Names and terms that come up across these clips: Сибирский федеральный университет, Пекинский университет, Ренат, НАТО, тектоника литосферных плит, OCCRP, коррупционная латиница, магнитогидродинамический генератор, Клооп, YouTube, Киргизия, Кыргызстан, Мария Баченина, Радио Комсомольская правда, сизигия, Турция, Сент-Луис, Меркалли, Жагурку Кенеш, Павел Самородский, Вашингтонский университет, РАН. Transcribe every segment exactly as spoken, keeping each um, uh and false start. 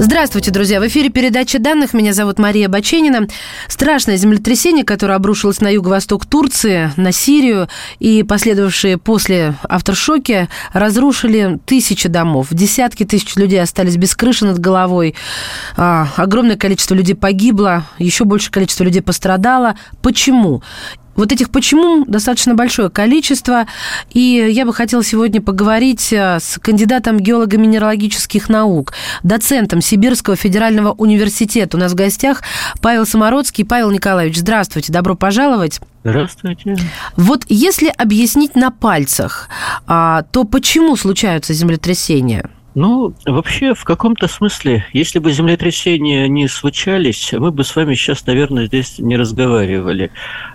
Здравствуйте, друзья. В эфире передача данных. Меня зовут Мария Баченина. Страшное землетрясение, которое обрушилось на юго-восток Турции, на Сирию, и последовавшие после афтершоки разрушили тысячи домов. Десятки тысяч людей остались без крыши над головой. А, огромное количество людей погибло. Еще большее количество людей пострадало. Почему? Вот этих «почему» достаточно большое количество, и я бы хотела сегодня поговорить с кандидатом геолого-минералогических наук, доцентом Сибирского федерального университета. У нас в гостях Павел Самородский. Павел Николаевич, здравствуйте, добро пожаловать. Здравствуйте. Вот если объяснить на пальцах, то почему случаются землетрясения? Ну, вообще, в каком-то смысле, если бы землетрясения не случались, мы бы с вами сейчас, наверное, здесь не разговаривали.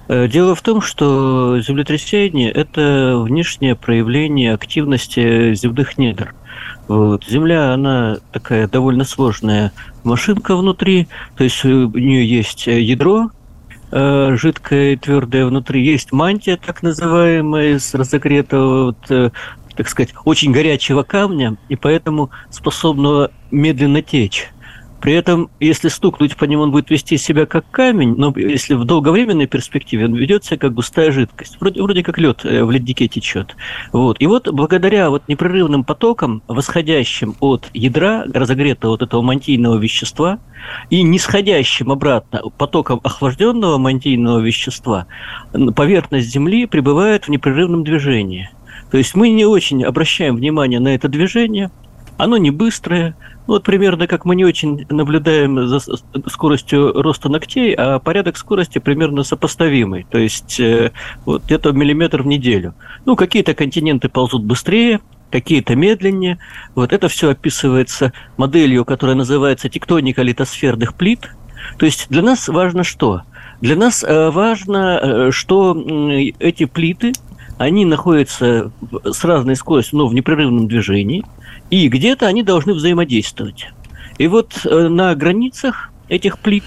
Дело в том, что землетрясение – это внешнее проявление активности земных недр. Вот. Земля, она такая довольно сложная машинка внутри, то есть у нее есть ядро, жидкое и твердое внутри, есть мантия, так называемая, из разогретого вот, так сказать, очень горячего камня, и поэтому способного медленно течь. При этом, если стукнуть по нему, он будет вести себя как камень, но если в долговременной перспективе он ведет себя как густая жидкость. Вроде, вроде как лед в леднике течет. Вот. И вот благодаря вот непрерывным потокам, восходящим от ядра, разогретого вот этого мантийного вещества, и нисходящим обратно потоком охлажденного мантийного вещества, поверхность Земли пребывает в непрерывном движении. То есть мы не очень обращаем внимание на это движение, оно не быстрое. Вот примерно как мы не очень наблюдаем за скоростью роста ногтей, а порядок скорости примерно сопоставимый, то есть вот где-то миллиметр в неделю. Ну, какие-то континенты ползут быстрее, какие-то медленнее. Вот это все описывается моделью, которая называется тектоника литосферных плит. То есть для нас важно что? Для нас важно, что эти плиты... Они находятся с разной скоростью, но в непрерывном движении, и где-то они должны взаимодействовать. И вот на границах этих плит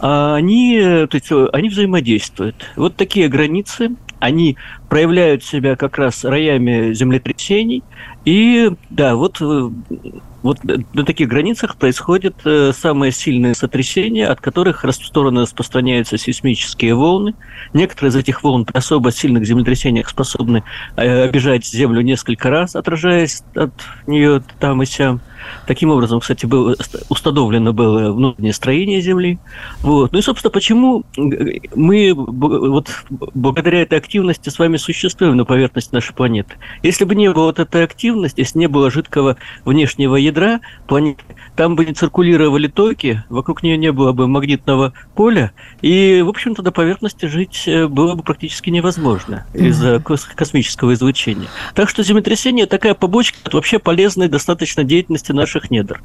они, то есть, они взаимодействуют. Вот такие границы, они проявляют себя как раз роями землетрясений, и да, вот, вот на таких границах происходят самые сильные сотрясения, от которых в стороны распространяются сейсмические волны. Некоторые из этих волн при особо сильных землетрясениях способны обижать Землю несколько раз, отражаясь от нее там и сям. Таким образом, кстати, было установлено было внутреннее строение Земли. Вот. Ну и, собственно, почему мы вот благодаря этой активности с вами существуем на поверхности нашей планеты? Если бы не было вот этой активности, если не было жидкого внешнего ядра планеты, там бы не циркулировали токи, вокруг нее не было бы магнитного поля, и, в общем-то, на поверхности жить было бы практически невозможно из-за космического излучения. Так что землетрясение – такая побочка от вообще полезной достаточно деятельности наших недр.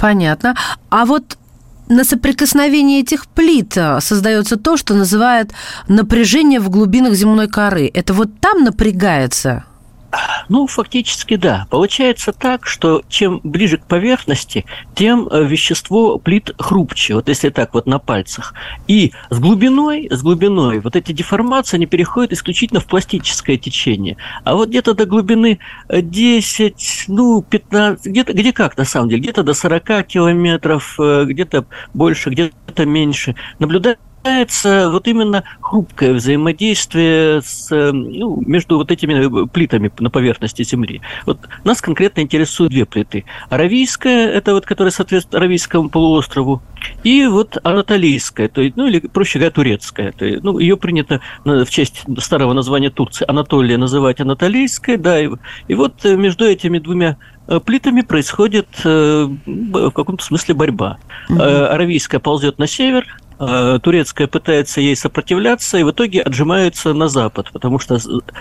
Понятно. А вот на соприкосновении этих плит создается то, что называют напряжение в глубинах земной коры. Это вот там напрягается? Ну, фактически, да. Получается так, что чем ближе к поверхности, тем вещество плит хрупче, вот если так вот на пальцах. И с глубиной, с глубиной вот эти деформации, они переходят исключительно в пластическое течение. А вот где-то до глубины десять, ну, пятнадцать, где-то, где как на самом деле, где-то до сорока километров, где-то больше, где-то меньше, наблюдается вот именно хрупкое взаимодействие с, ну, между вот этими плитами на поверхности Земли. Вот нас конкретно интересуют две плиты. Аравийская, это вот, которая соответствует Аравийскому полуострову, и вот анатолийская, то есть, ну, или, проще говоря, турецкая. То есть, ну, ее принято в честь старого названия Турции Анатолия называть анатолийской. Да, и, и вот между этими двумя плитами происходит в каком-то смысле борьба. Mm-hmm. Аравийская ползет на север, турецкая пытается ей сопротивляться и в итоге отжимается на запад, потому что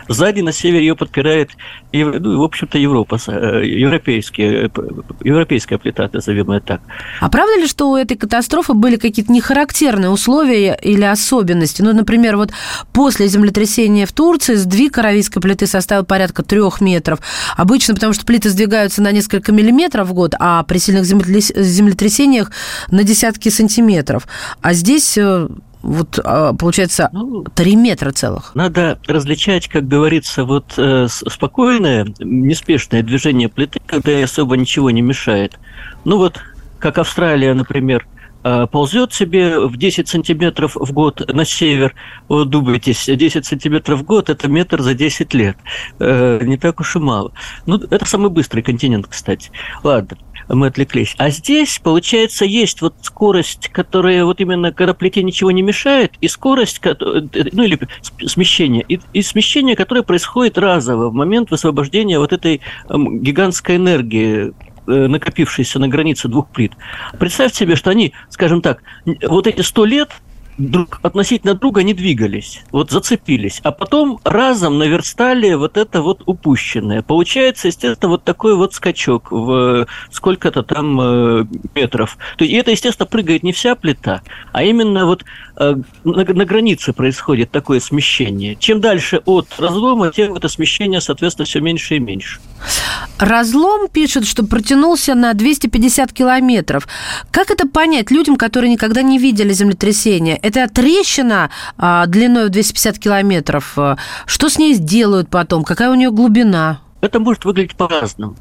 сзади на север ее подпирает, ну, в общем-то, Европа, европейские, европейская плита, назовем ее так. А правда ли, что у этой катастрофы были какие-то нехарактерные условия или особенности? Ну, например, вот после землетрясения в Турции сдвиг аравийской плиты составил порядка трех метров. Обычно, потому что плиты сдвигаются на несколько миллиметров в год, а при сильных землетрясениях на десятки сантиметров. А здесь вот получается три метра целых. Надо различать, как говорится, вот спокойное, неспешное движение плиты, когда ей особо ничего не мешает. Ну вот, как Австралия, например, ползет себе в десять сантиметров в год на север. Вот думаетесь, десять сантиметров в год – это метр за десять лет. Не так уж и мало. Ну, это самый быстрый континент, кстати. Ладно, мы отвлеклись. А здесь, получается, есть вот скорость, которая вот именно когда плите ничего не мешает, и скорость, ну или смещение, и, и смещение, которое происходит разово в момент высвобождения вот этой гигантской энергии, накопившейся на границе двух плит. Представьте себе, что они, скажем так, вот эти сто лет друг, относительно друга не двигались, вот зацепились, а потом разом наверстали вот это вот упущенное. Получается, естественно, вот такой вот скачок в сколько-то там метров. То есть, и это, естественно, прыгает не вся плита, а именно вот на, на границе происходит такое смещение. Чем дальше от разлома, тем это смещение, соответственно, все меньше и меньше. Разлом, пишет, что протянулся на двести пятьдесят километров. Как это понять людям, которые никогда не видели землетрясения? Это трещина а, длиной в двести пятьдесят километров. Что с ней сделают потом? Какая у нее глубина? Это может выглядеть по-разному.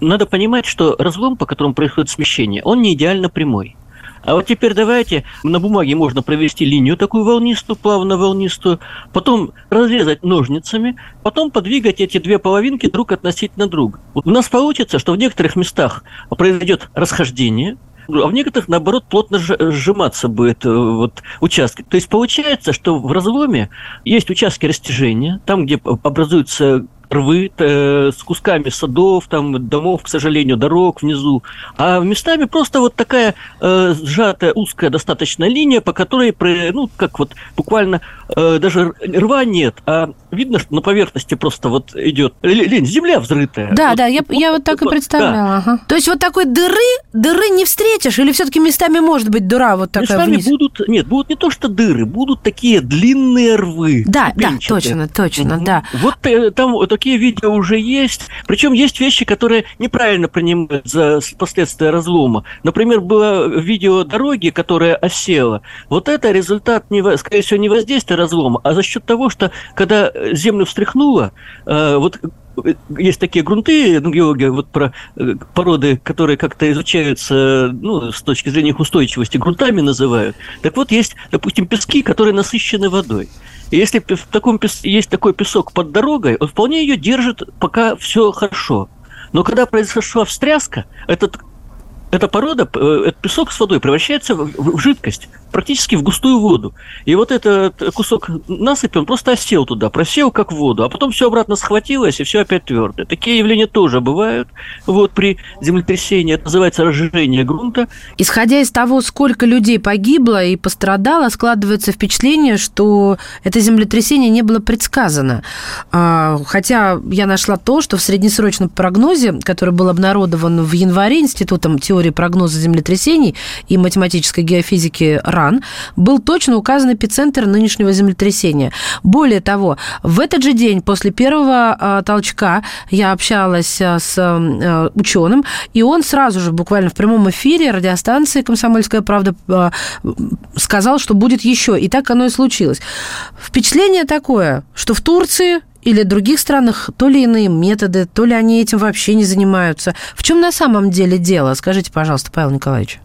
Надо понимать, что разлом, по которому происходит смещение, он не идеально прямой. А вот теперь давайте на бумаге можно провести линию такую волнистую, плавно-волнистую, потом разрезать ножницами, потом подвигать эти две половинки друг относительно друга. Вот у нас получится, что в некоторых местах произойдет расхождение, а в некоторых, наоборот, плотно сжиматься будет вот, участки. То есть получается, что в разломе есть участки растяжения, там, где образуются рвы э, с кусками садов, там, домов, к сожалению, дорог внизу, а местами просто вот такая э, сжатая, узкая достаточно линия, по которой, ну, как вот буквально э, даже рва нет, а видно, что на поверхности просто вот идет лень, земля взрытая. Да, вот, да, я, вот, я вот так вот, и представляла. Да. Ага. То есть вот такой дыры, дыры не встретишь, или все-таки местами может быть дыра вот такая местами вниз? Будут, нет, будут не то что дыры, будут такие длинные рвы. Да, да, точно, точно, mm-hmm. да. Вот э, там вот такие видео уже есть. Причем есть вещи, которые неправильно принимают за последствия разлома. Например, было видео дороги, которая осела. Вот это результат, не, скорее всего, не воздействия разлома, а за счет того, что когда землю встряхнуло, э, вот есть такие грунты, ну, геологи, вот про породы, которые как-то изучаются, ну, с точки зрения их устойчивости, грунтами называют. Так вот, есть, допустим, пески, которые насыщены водой. И если в таком пес... есть такой песок под дорогой, он вполне ее держит, пока все хорошо. Но когда произошла встряска, этот... эта порода, этот песок с водой превращается в жидкость, практически в густую воду. И вот этот кусок насыпи, он просто осел туда, просел как в воду, а потом все обратно схватилось, и все опять твердое. Такие явления тоже бывают вот, при землетрясении. Это называется разжижение грунта. Исходя из того, сколько людей погибло и пострадало, складывается впечатление, что это землетрясение не было предсказано. Хотя я нашла то, что в среднесрочном прогнозе, который был обнародован в январе Институтом теории прогноза землетрясений и математической геофизики РАН, был точно указан эпицентр нынешнего землетрясения. Более того, в этот же день после первого э, толчка я общалась с э, ученым, и он сразу же буквально в прямом эфире радиостанции «Комсомольская правда» э, сказал, что будет еще. И так оно и случилось. Впечатление такое, что в Турции или в других странах то ли иные методы, то ли они этим вообще не занимаются. В чем на самом деле дело? Скажите, пожалуйста, Павел Николаевич.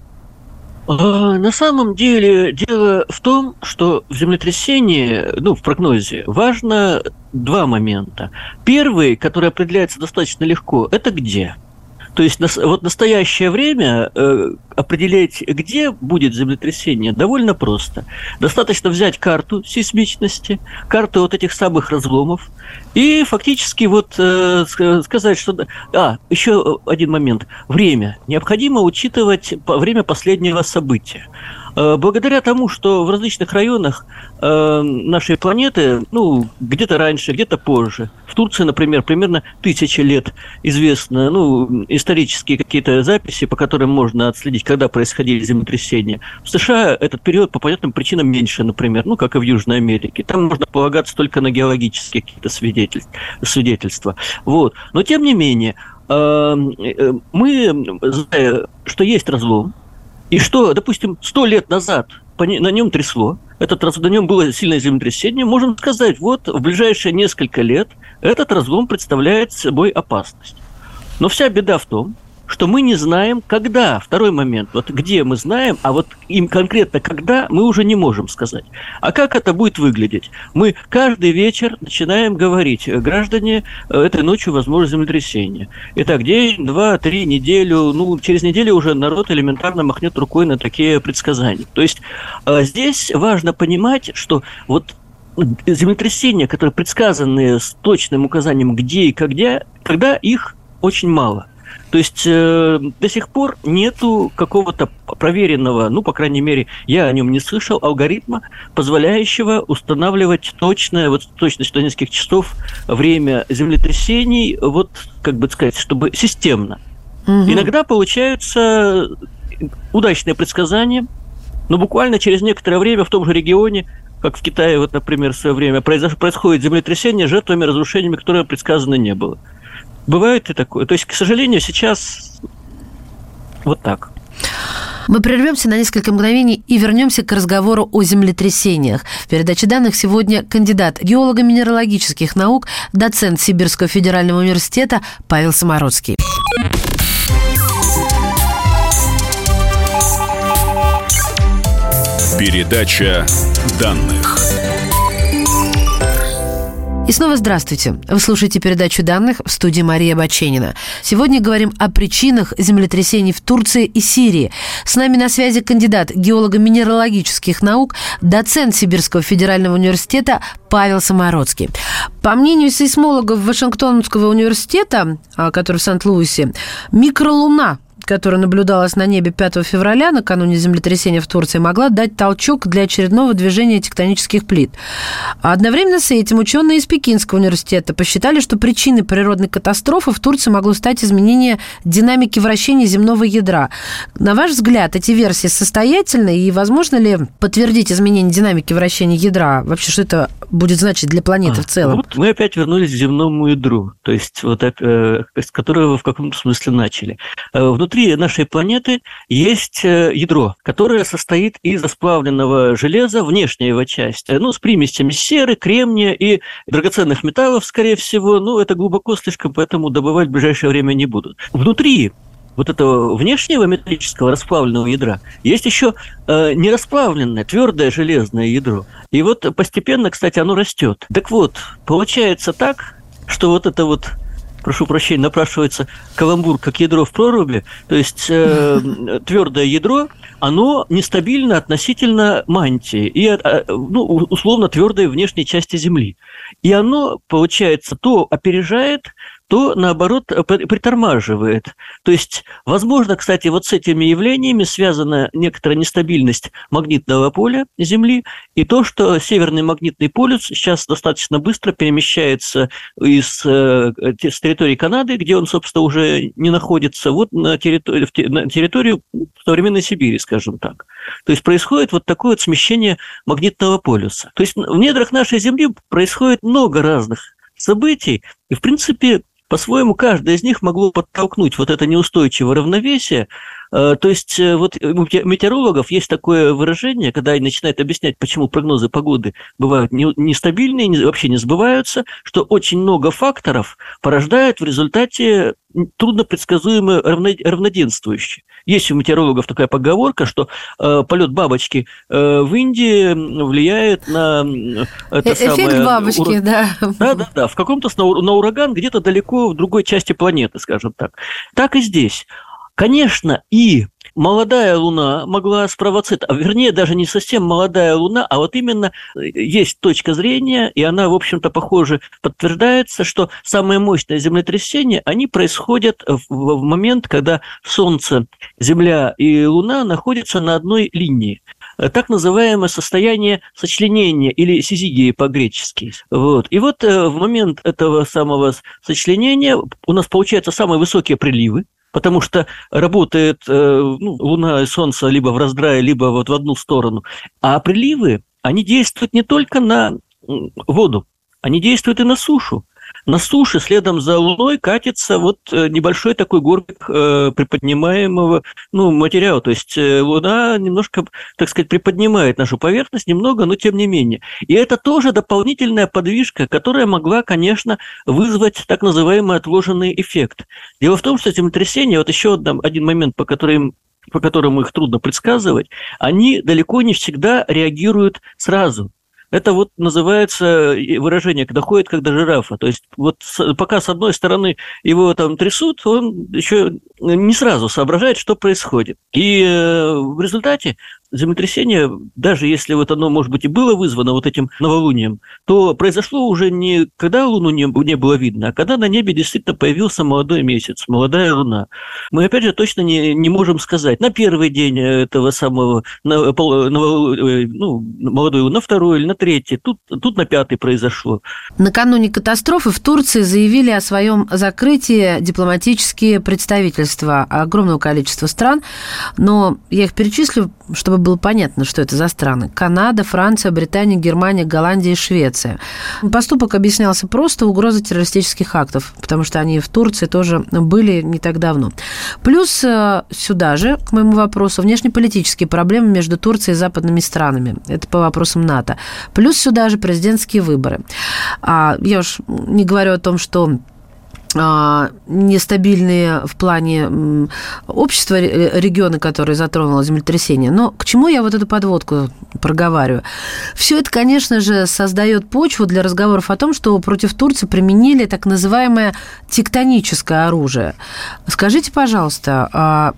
На самом деле дело в том, что в землетрясении, ну, в прогнозе, важно два момента. Первый, который определяется достаточно легко, это где. То есть вот в настоящее время э, определять, где будет землетрясение, довольно просто. Достаточно взять карту сейсмичности, карту вот этих самых разломов, и фактически вот э, сказать, что... А, еще один момент. Время. Необходимо учитывать время последнего события. благодаря тому, что в различных районах нашей планеты, ну, где-то раньше, где-то позже, в Турции, например, примерно тысячи лет известны, ну, исторические какие-то записи, по которым можно отследить, когда происходили землетрясения. В США этот период по понятным причинам меньше, например, ну, как и в Южной Америке. Там можно полагаться только на геологические какие-то свидетельства. Вот. Но, тем не менее, мы знаем, что есть разлом, и что, допустим, сто лет назад на нем трясло, этот раз, на нем было сильное землетрясение, можно сказать, вот в ближайшие несколько лет этот разлом представляет собой опасность. Но вся беда в том, что мы не знаем, когда. Второй момент, вот где мы знаем, а вот им конкретно когда мы уже не можем сказать. А как это будет выглядеть? Мы каждый вечер начинаем говорить: граждане, этой ночью возможно землетрясение. Итак, день, два, три, неделю, ну, через неделю уже народ элементарно махнет рукой на такие предсказания. То есть здесь важно понимать, что вот землетрясения, которые предсказаны с точным указанием где и когда, когда их очень мало. То есть э, до сих пор нету какого-то проверенного, ну, по крайней мере, я о нем не слышал, алгоритма, позволяющего устанавливать точное, вот точность до нескольких часов время землетрясений, вот, как бы сказать, чтобы системно. Угу. Иногда получаются удачные предсказания, но буквально через некоторое время в том же регионе, как в Китае, вот, например, в свое время, произош... происходит землетрясение, жертвами, разрушениями, которые предсказано не было. Бывает и такое. То есть, к сожалению, сейчас вот так. Мы прервемся на несколько мгновений и вернемся к разговору о землетрясениях. В передаче данных сегодня кандидат геолого-минералогических наук, доцент Сибирского федерального университета Павел Самородский. Передача данных. И снова здравствуйте. Вы слушаете передачу данных в студии Мария Баченина. Сегодня говорим о причинах землетрясений в Турции и Сирии. С нами на связи кандидат геолого-минералогических наук, доцент Сибирского федерального университета Павел Самородский. По мнению сейсмологов Вашингтонского университета, который в Сент-Луисе, микролуна, которая наблюдалась на небе пятого февраля, накануне землетрясения в Турции, могла дать толчок для очередного движения тектонических плит. Одновременно с этим ученые из Пекинского университета посчитали, что причиной природной катастрофы в Турции могло стать изменение динамики вращения земного ядра. На ваш взгляд, эти версии состоятельны? И возможно ли подтвердить изменение динамики вращения ядра? Вообще, что это будет значить для планеты а, в целом? Вот мы опять вернулись к земному ядру, то есть вот, э, с которого вы в каком-то смысле начали. Внутри нашей планеты есть ядро, которое состоит из расплавленного железа, внешняя его часть, ну, с примесями серы, кремния и драгоценных металлов, скорее всего, ну, это глубоко слишком, поэтому добывать в ближайшее время не будут. Внутри вот этого внешнего металлического расплавленного ядра есть еще э, нерасплавленное, твердое железное ядро. И вот постепенно, кстати, оно растет. Так вот, получается так, что вот это вот, прошу прощения, напрашивается каламбур, как ядро в проруби, то есть э, твердое ядро, оно нестабильно относительно мантии и, ну, условно твердой внешней части Земли. И оно, получается, то опережает, то, наоборот, притормаживает. То есть, возможно, кстати, вот с этими явлениями связана некоторая нестабильность магнитного поля Земли и то, что северный магнитный полюс сейчас достаточно быстро перемещается из, с территории Канады, где он, собственно, уже не находится, вот на территорию, на территорию современной Сибири, скажем так. То есть, происходит вот такое вот смещение магнитного полюса. То есть, в недрах нашей Земли происходит много разных событий, и, в принципе, по-своему, каждое из них могло подтолкнуть вот это неустойчивое равновесие. То есть, вот у метеорологов есть такое выражение, когда они начинают объяснять, почему прогнозы погоды бывают нестабильные, вообще не сбываются, что очень много факторов порождают в результате труднопредсказуемые равноденствующие. Есть у метеорологов такая поговорка, что э, полет бабочки э, в Индии влияет на это эффект самое, бабочки, ура... да. Да, да, да. В каком-то на ураган где-то далеко в другой части планеты, скажем так. Так и здесь. Конечно, и молодая Луна могла спровоцировать, а вернее, даже не совсем молодая Луна, а вот именно есть точка зрения, и она, в общем-то, похоже, подтверждается, что самые мощные землетрясения, они происходят в момент, когда Солнце, Земля и Луна находятся на одной линии. так называемое состояние сочленения или сизигии по-гречески. Вот. И вот в момент этого самого сочленения у нас получаются самые высокие приливы, потому что работает ну, Луна и Солнце либо в раздрае, либо вот в одну сторону. А приливы, они действуют не только на воду, они действуют и на сушу. На суше следом за Луной катится вот небольшой такой горбик приподнимаемого ну, материала. То есть Луна немножко, так сказать, приподнимает нашу поверхность немного, но тем не менее. И это тоже дополнительная подвижка, которая могла, конечно, вызвать так называемый отложенный эффект. Дело в том, что землетрясения, вот еще один момент, по которому... по которым их трудно предсказывать, они далеко не всегда реагируют сразу. Это вот называется выражение, когда ходит, когда жирафа. То есть вот пока с одной стороны его там трясут, он еще не сразу соображает, что происходит. И в результате землетрясение, даже если вот оно, может быть, и было вызвано вот этим новолунием, то произошло уже не когда Луну не, не было видно, а когда на небе действительно появился молодой месяц, молодая Луна. Мы, опять же, точно не, не можем сказать, на первый день этого самого на, на, ну, молодой Луны, на второй или на третий, тут, тут на пятый произошло. Накануне катастрофы в Турции заявили о своем закрытии дипломатические представительства огромного количества стран, но я их перечислю, чтобы было понятно, что это за страны. Канада, Франция, Британия, Германия, Голландия и Швеция. Поступок объяснялся просто угрозой террористических актов, потому что они в Турции тоже были не так давно. Плюс сюда же, к моему вопросу, внешнеполитические проблемы между Турцией и западными странами. Это по вопросам НАТО. Плюс сюда же президентские выборы. Я уж не говорю о том, что... нестабильные в плане общества регионы, которые затронуло землетрясение. Но к чему я вот эту подводку проговариваю? Все это, конечно же, создает почву для разговоров о том, что против Турции применили так называемое тектоническое оружие. Скажите, пожалуйста,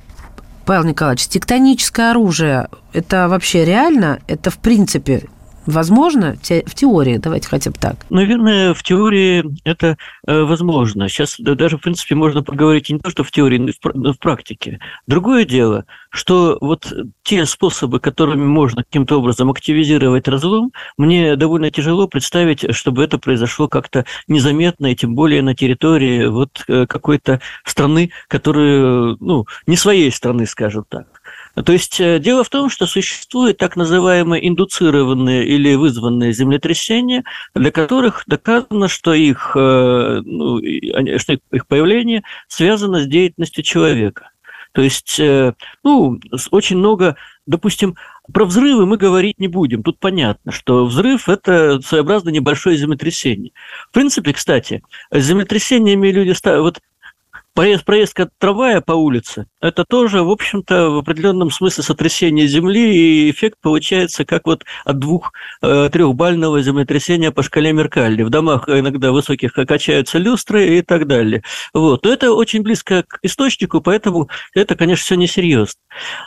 Павел Николаевич, тектоническое оружие – это вообще реально? Это в принципе... возможно? В теории, давайте хотя бы так. Наверное, в теории это возможно. Сейчас даже, в принципе, можно поговорить не то, что в теории, но и в практике. Другое дело, что вот те способы, которыми можно каким-то образом активизировать разлом, мне довольно тяжело представить, чтобы это произошло как-то незаметно, и тем более на территории вот какой-то страны, которую, ну, не своей страны, скажем так. То есть дело в том, что существуют так называемые индуцированные или вызванные землетрясения, для которых доказано, что их, ну, что их появление связано с деятельностью человека. То есть, ну, очень много, допустим, про взрывы мы говорить не будем. Тут понятно, что взрыв – это своеобразно небольшое землетрясение. В принципе, кстати, с землетрясениями люди ставят... Вот, проездка трамвая по улице – это тоже, в общем-то, в определенном смысле сотрясение земли, и эффект получается как вот от двух трехбального землетрясения по шкале Меркалли. В домах иногда высоких качаются люстры и так далее. Вот. Но это очень близко к источнику, поэтому это, конечно, все несерьезно.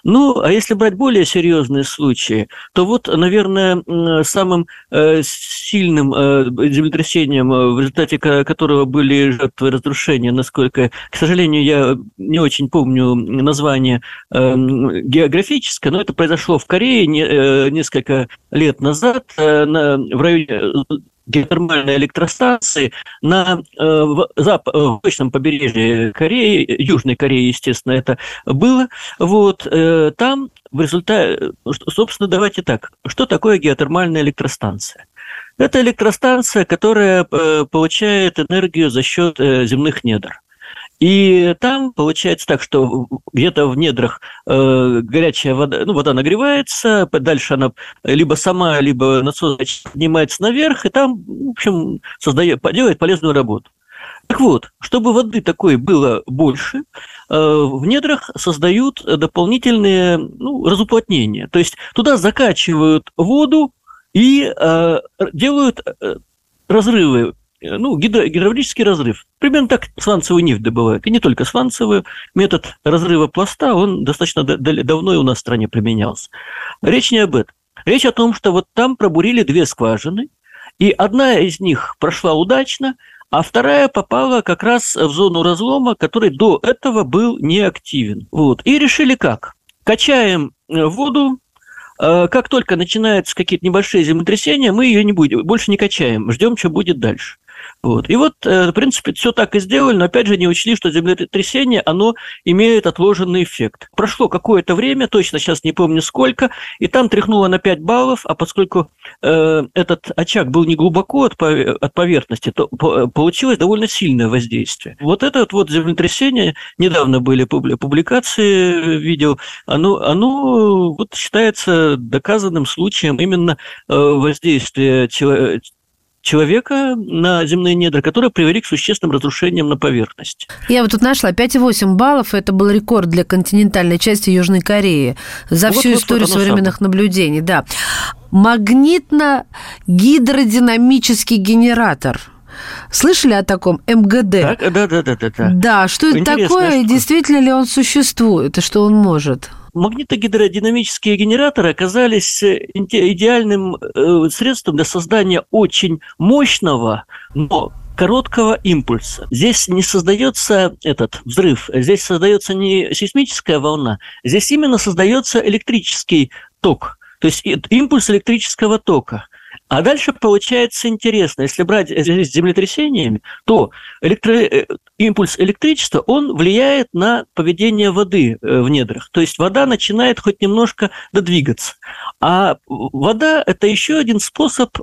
Ну, а если брать более серьезные случаи, то вот, наверное, самым сильным землетрясением, в результате которого были жертвы разрушения, насколько... К сожалению, я не очень помню название э, географическое, но это произошло в Корее не, э, несколько лет назад э, на, в районе геотермальной электростанции на э, в, зап, в восточном побережье Кореи, Южной Кореи, естественно, это было. Вот э, там в результате, собственно, давайте так, что такое геотермальная электростанция? Это электростанция, которая э, получает энергию за счет э, земных недр. И там получается так, что где-то в недрах э, горячая вода, ну, вода нагревается, дальше она либо сама, либо насос поднимается наверх, и там, в общем, создает, делает полезную работу. Так вот, чтобы воды такой было больше, э, в недрах создают дополнительные, ну, разуплотнения. То есть туда закачивают воду и э, делают э, разрывы. Ну, гидро- гидравлический разрыв. Примерно так сланцевую нефть добывают. И не только сланцевую. Метод разрыва пласта, он достаточно д- д- давно и у нас в стране применялся. Речь не об этом. Речь о том, что вот там пробурили две скважины, и одна из них прошла удачно, а вторая попала как раз в зону разлома, который до этого был неактивен. Вот. И решили как? Качаем воду, как только начинаются какие-то небольшие землетрясения, мы ее не будем, больше не качаем, ждем, что будет дальше. Вот. И вот, в принципе, все так и сделали, но, опять же, не учли, что землетрясение, оно имеет отложенный эффект. Прошло какое-то время, точно сейчас не помню сколько, и там тряхнуло на пять баллов, а поскольку э, этот очаг был не глубоко от, от поверхности, то получилось довольно сильное воздействие. Вот это вот землетрясение, недавно были публикации, видел, оно, оно вот, считается доказанным случаем именно воздействия человека, человека на земные недра, которые привели к существенным разрушениям на поверхности. Я вот тут нашла пять целых восемь баллов, это был рекорд для континентальной части Южной Кореи за вот, всю вот, историю вот современных самое. наблюдений. Да. Магнитно-гидродинамический генератор. Слышали о таком эм гэ дэ? Так, да, да, да, да, да. Да, что это Интересная такое, штука. И действительно ли он существует, и что он может? Магнитогидродинамические генераторы оказались идеальным средством для создания очень мощного, но короткого импульса. Здесь не создается этот взрыв, здесь создается не сейсмическая волна, здесь именно создается электрический ток, то есть импульс электрического тока. А дальше получается интересно. Если брать с землетрясениями, то электро... импульс электричества, он влияет на поведение воды в недрах. То есть вода начинает хоть немножко додвигаться. А вода – это еще один способ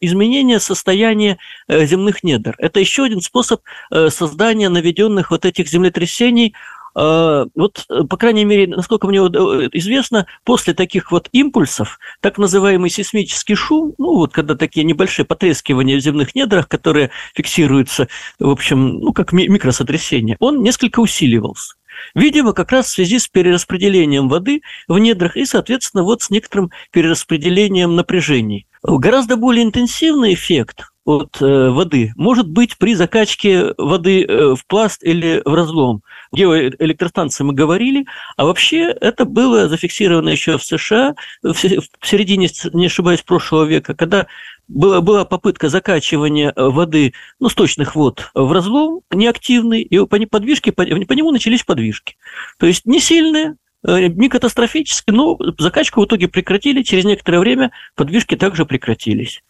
изменения состояния земных недр. Это еще один способ создания наведенных вот этих землетрясений. Вот, по крайней мере, насколько мне известно, после таких вот импульсов, так называемый сейсмический шум, ну, вот когда такие небольшие потрескивания в земных недрах, которые фиксируются, в общем, ну, как микросотрясение, он несколько усиливался. Видимо, как раз в связи с перераспределением воды в недрах и, соответственно, вот с некоторым перераспределением напряжений. Гораздо более интенсивный эффект от воды может быть при закачке воды в пласт или в разлом. О геоэлектростанции мы говорили, а вообще это было зафиксировано еще в США в середине, не ошибаюсь, прошлого века, когда была, была попытка закачивания воды, ну, сточных вод в разлом неактивный, и по, подвижки, по, по нему начались подвижки. То есть не сильные, не катастрофические, но закачку в итоге прекратили, через некоторое время подвижки также прекратились.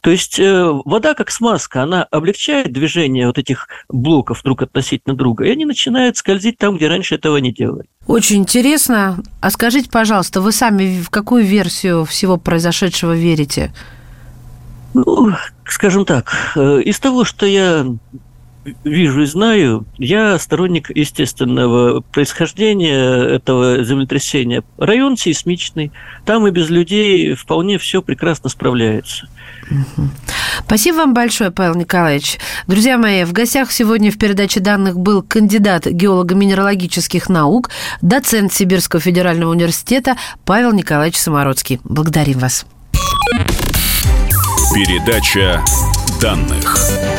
То есть э, вода, как смазка, она облегчает движение вот этих блоков друг относительно друга, и они начинают скользить там, где раньше этого не делали. Очень интересно. А скажите, пожалуйста, вы сами в какую версию всего произошедшего верите? Ну, скажем так, э, из того, что я вижу и знаю, я сторонник естественного происхождения этого землетрясения. Район сейсмичный, там и без людей вполне все прекрасно справляется. Угу. Спасибо вам большое, Павел Николаевич. Друзья мои, в гостях сегодня в передаче данных был кандидат геолого-минералогических наук, доцент Сибирского федерального университета Павел Николаевич Самородский. Благодарим вас. Передача данных.